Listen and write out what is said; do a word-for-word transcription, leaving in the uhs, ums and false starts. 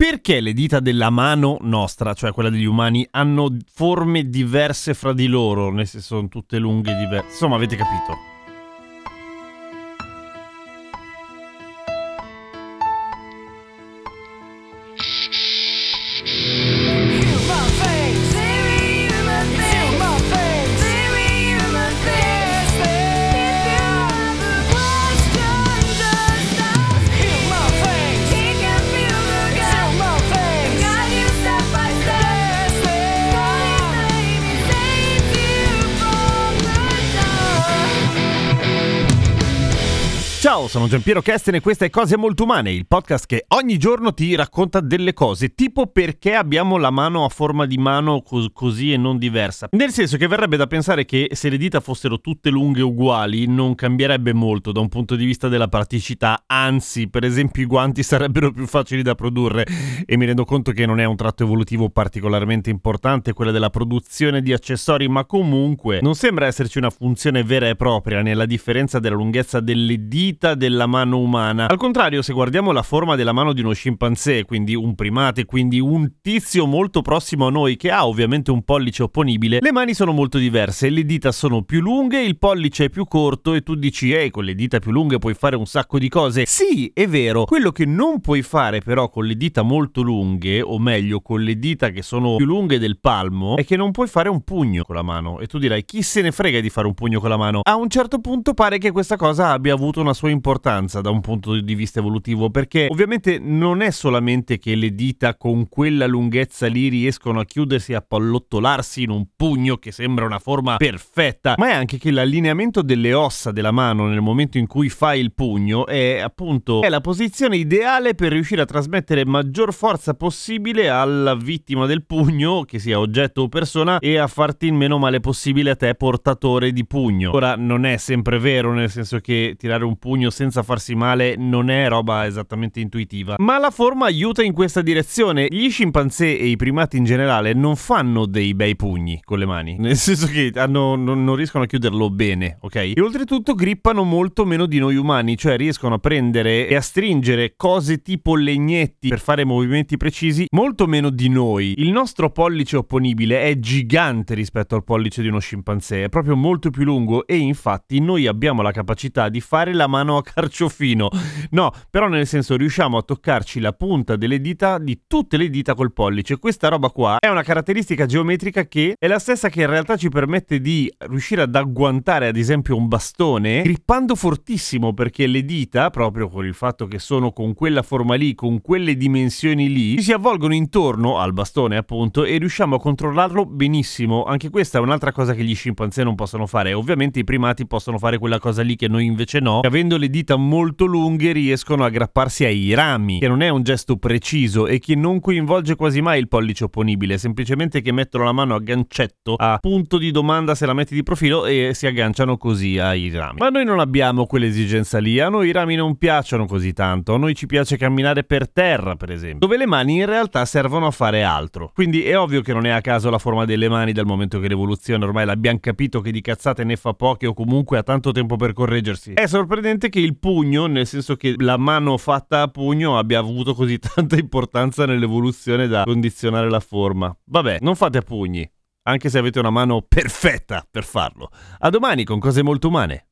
Perché le dita della mano nostra, cioè quella degli umani, hanno forme diverse fra di loro? Nel senso, sono tutte lunghe e diverse. Insomma, avete capito. Ciao, sono Gian Piero Kesten e questa è Cose Molto Umane, il podcast che ogni giorno ti racconta delle cose, tipo perché abbiamo la mano a forma di mano cos- così e non diversa. Nel senso che verrebbe da pensare che se le dita fossero tutte lunghe uguali non cambierebbe molto da un punto di vista della praticità, anzi, per esempio i guanti sarebbero più facili da produrre e mi rendo conto che non è un tratto evolutivo particolarmente importante quella della produzione di accessori, ma comunque non sembra esserci una funzione vera e propria nella differenza della lunghezza delle dita della mano umana. Al contrario, se guardiamo la forma della mano di uno scimpanzé, quindi un primate, quindi un tizio molto prossimo a noi che ha ovviamente un pollice opponibile, le mani sono molto diverse, le dita sono più lunghe, il pollice è più corto e tu dici ehi, con le dita più lunghe puoi fare un sacco di cose. Sì, è vero. Quello che non puoi fare però con le dita molto lunghe, o meglio con le dita che sono più lunghe del palmo, è che non puoi fare un pugno con la mano. E tu dirai chi se ne frega di fare un pugno con la mano. A un certo punto pare che questa cosa abbia avuto una sua importanza da un punto di vista evolutivo, perché ovviamente non è solamente che le dita con quella lunghezza lì riescono a chiudersi e a pallottolarsi in un pugno che sembra una forma perfetta, ma è anche che l'allineamento delle ossa della mano nel momento in cui fai il pugno è appunto è la posizione ideale per riuscire a trasmettere maggior forza possibile alla vittima del pugno, che sia oggetto o persona, e a farti il meno male possibile a te portatore di pugno. Ora non è sempre vero, nel senso che tirare un pugno pugno senza farsi male non è roba esattamente intuitiva, ma la forma aiuta in questa direzione. Gli scimpanzé e i primati in generale non fanno dei bei pugni con le mani, nel senso che hanno, non, non riescono a chiuderlo bene, ok? E oltretutto grippano molto meno di noi umani, cioè riescono a prendere e a stringere cose tipo legnetti per fare movimenti precisi molto meno di noi. Il nostro pollice opponibile è gigante rispetto al pollice di uno scimpanzé, è proprio molto più lungo e infatti noi abbiamo la capacità di fare la mano a carciofino. No, però nel senso riusciamo a toccarci la punta delle dita di tutte le dita col pollice. Questa roba qua è una caratteristica geometrica che è la stessa che in realtà ci permette di riuscire ad agguantare ad esempio un bastone grippando fortissimo, perché le dita, proprio con il fatto che sono con quella forma lì, con quelle dimensioni lì, ci si avvolgono intorno al bastone appunto e riusciamo a controllarlo benissimo. Anche questa è un'altra cosa che gli scimpanzé non possono fare. Ovviamente i primati possono fare quella cosa lì che noi invece no, che avendo le dita molto lunghe riescono a aggrapparsi ai rami, che non è un gesto preciso e che non coinvolge quasi mai il pollice opponibile, semplicemente che mettono la mano a gancetto, a punto di domanda se la metti di profilo, e si agganciano così ai rami. Ma noi non abbiamo quell'esigenza lì, a noi i rami non piacciono così tanto, a noi ci piace camminare per terra per esempio, dove le mani in realtà servono a fare altro. Quindi è ovvio che non è a caso la forma delle mani, dal momento che l'evoluzione ormai l'abbiamo capito che di cazzate ne fa poche o comunque ha tanto tempo per correggersi. È sorprendente che il pugno, nel senso che la mano fatta a pugno, abbia avuto così tanta importanza nell'evoluzione da condizionare la forma. Vabbè, non fate a pugni, anche se avete una mano perfetta per farlo. A domani con Cose Molto Umane.